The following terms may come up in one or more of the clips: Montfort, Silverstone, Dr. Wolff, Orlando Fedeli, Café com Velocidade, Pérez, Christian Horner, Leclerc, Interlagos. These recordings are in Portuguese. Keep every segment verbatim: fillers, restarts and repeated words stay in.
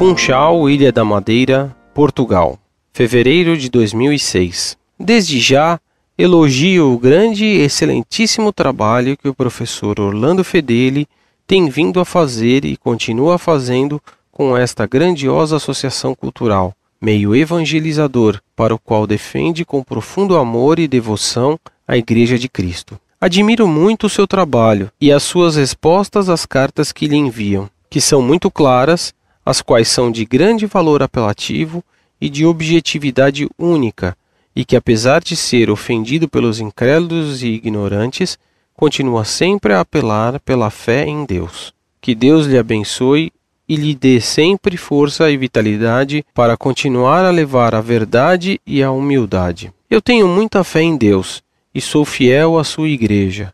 Funchal, Ilha da Madeira, Portugal, fevereiro de dois mil e seis. Desde já, elogio o grande e excelentíssimo trabalho que o professor Orlando Fedeli tem vindo a fazer e continua fazendo com esta grandiosa associação cultural, meio evangelizador, para o qual defende com profundo amor e devoção a Igreja de Cristo. Admiro muito o seu trabalho e as suas respostas às cartas que lhe enviam, que são muito claras, as quais são de grande valor apelativo e de objetividade única, e que, apesar de ser ofendido pelos incrédulos e ignorantes, continua sempre a apelar pela fé em Deus. Que Deus lhe abençoe e lhe dê sempre força e vitalidade para continuar a levar a verdade e a humildade. Eu tenho muita fé em Deus e sou fiel à sua igreja.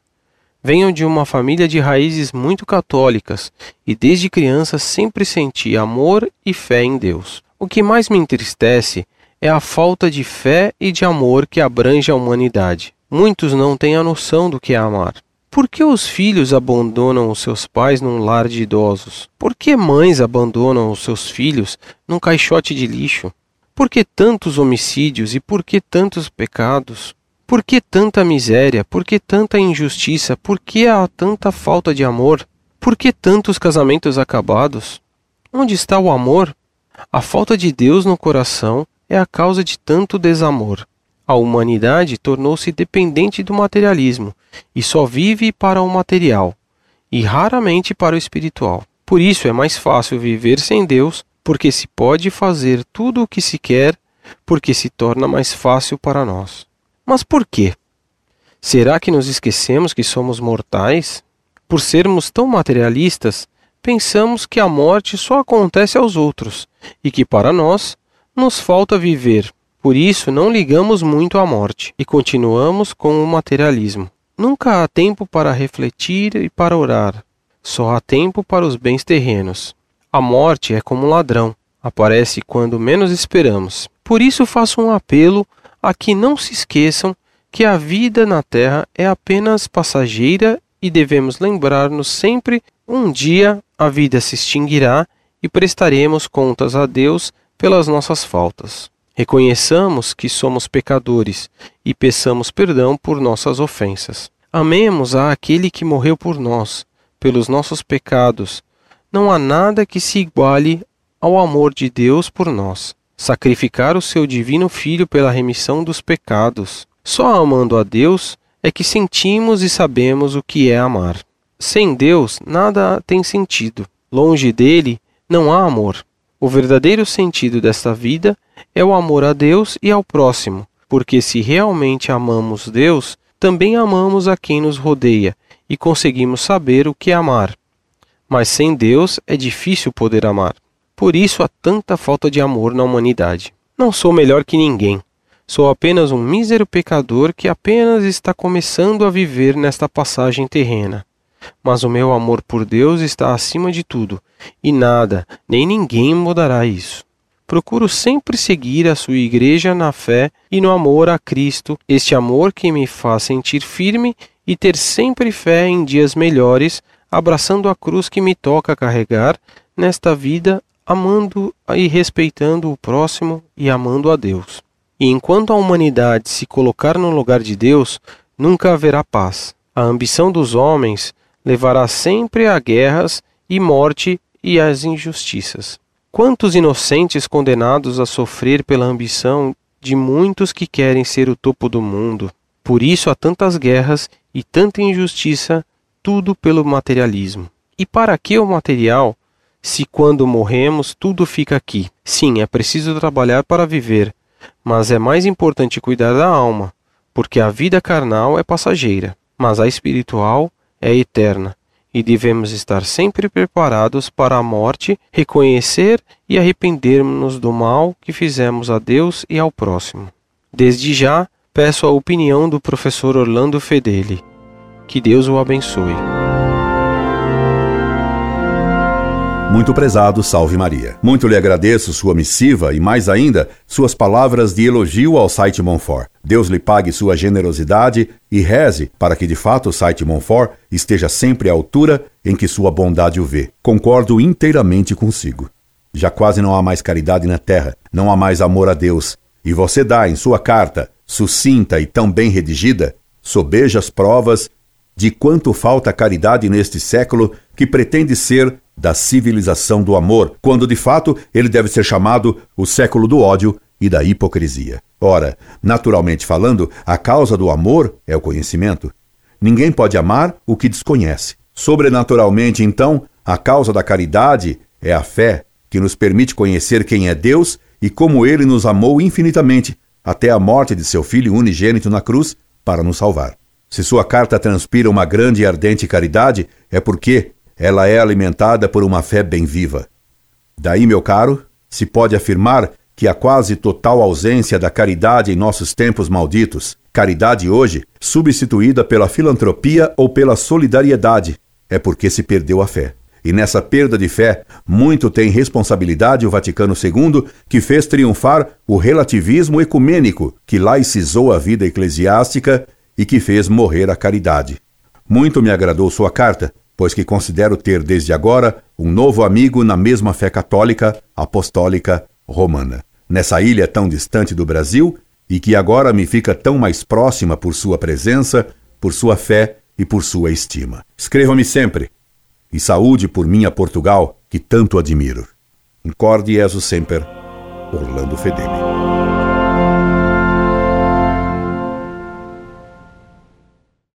Venho de uma família de raízes muito católicas e desde criança sempre senti amor e fé em Deus. O que mais me entristece é a falta de fé e de amor que abrange a humanidade. Muitos não têm a noção do que é amar. Por que os filhos abandonam os seus pais num lar de idosos? Por que mães abandonam os seus filhos num caixote de lixo? Por que tantos homicídios e por que tantos pecados? Por que tanta miséria? Por que tanta injustiça? Por que há tanta falta de amor? Por que tantos casamentos acabados? Onde está o amor? A falta de Deus no coração é a causa de tanto desamor. A humanidade tornou-se dependente do materialismo e só vive para o material, e raramente para o espiritual. Por isso é mais fácil viver sem Deus, porque se pode fazer tudo o que se quer, porque se torna mais fácil para nós. Mas por quê? Será que nos esquecemos que somos mortais? Por sermos tão materialistas, pensamos que a morte só acontece aos outros e que para nós nos falta viver. Por isso não ligamos muito à morte e continuamos com o materialismo. Nunca há tempo para refletir e para orar. Só há tempo para os bens terrenos. A morte é como um ladrão. Aparece quando menos esperamos. Por isso faço um apelo a que não se esqueçam que a vida na Terra é apenas passageira e devemos lembrar-nos sempre: um dia a vida se extinguirá e prestaremos contas a Deus pelas nossas faltas. Reconheçamos que somos pecadores e peçamos perdão por nossas ofensas. Amemos a aquele que morreu por nós, pelos nossos pecados. Não há nada que se iguale ao amor de Deus por nós. Sacrificar o seu divino Filho pela remissão dos pecados. Só amando a Deus é que sentimos e sabemos o que é amar. Sem Deus, nada tem sentido. Longe dele, não há amor. O verdadeiro sentido desta vida é o amor a Deus e ao próximo, porque se realmente amamos Deus, também amamos a quem nos rodeia e conseguimos saber o que é amar. Mas sem Deus é difícil poder amar. Por isso há tanta falta de amor na humanidade. Não sou melhor que ninguém. Sou apenas um mísero pecador que apenas está começando a viver nesta passagem terrena. Mas o meu amor por Deus está acima de tudo, e nada, nem ninguém mudará isso. Procuro sempre seguir a sua igreja na fé e no amor a Cristo, este amor que me faz sentir firme e ter sempre fé em dias melhores, abraçando a cruz que me toca carregar nesta vida, amando e respeitando o próximo e amando a Deus. E enquanto a humanidade se colocar no lugar de Deus, nunca haverá paz. A ambição dos homens levará sempre a guerras e morte e às injustiças. Quantos inocentes condenados a sofrer pela ambição de muitos que querem ser o topo do mundo. Por isso há tantas guerras e tanta injustiça, tudo pelo materialismo. E para que o material, se quando morremos tudo fica aqui? Sim, é preciso trabalhar para viver, mas é mais importante cuidar da alma, porque a vida carnal é passageira, mas a espiritual é eterna, e devemos estar sempre preparados para a morte, reconhecer e arrependermos do mal que fizemos a Deus e ao próximo. Desde já, peço a opinião do professor Orlando Fedeli. Que Deus o abençoe. Muito prezado, salve Maria. Muito lhe agradeço sua missiva e, mais ainda, suas palavras de elogio ao site Montfort. Deus lhe pague sua generosidade e reze para que, de fato, o site Montfort esteja sempre à altura em que sua bondade o vê. Concordo inteiramente consigo. Já quase não há mais caridade na terra, não há mais amor a Deus. E você dá, em sua carta, sucinta e tão bem redigida, sobejas provas de quanto falta caridade neste século que pretende ser da civilização do amor, quando de fato ele deve ser chamado o século do ódio e da hipocrisia. Ora, naturalmente falando, a causa do amor é o conhecimento. Ninguém pode amar o que desconhece. Sobrenaturalmente, então, a causa da caridade é a fé, que nos permite conhecer quem é Deus e como Ele nos amou infinitamente, até a morte de seu Filho unigênito na cruz, para nos salvar. Se sua carta transpira uma grande e ardente caridade, é porque ela é alimentada por uma fé bem viva. Daí, meu caro, se pode afirmar que a quase total ausência da caridade em nossos tempos malditos, caridade hoje, substituída pela filantropia ou pela solidariedade, é porque se perdeu a fé. E nessa perda de fé, muito tem responsabilidade o Vaticano Segundo, que fez triunfar o relativismo ecumênico, que laicizou a vida eclesiástica e que fez morrer a caridade. Muito me agradou sua carta, pois que considero ter desde agora um novo amigo na mesma fé católica, apostólica, romana. Nessa ilha tão distante do Brasil, e que agora me fica tão mais próxima por sua presença, por sua fé e por sua estima. Escreva-me sempre. E saúde por minha Portugal, que tanto admiro. Incorde Jesus Semper, Orlando Fedeli.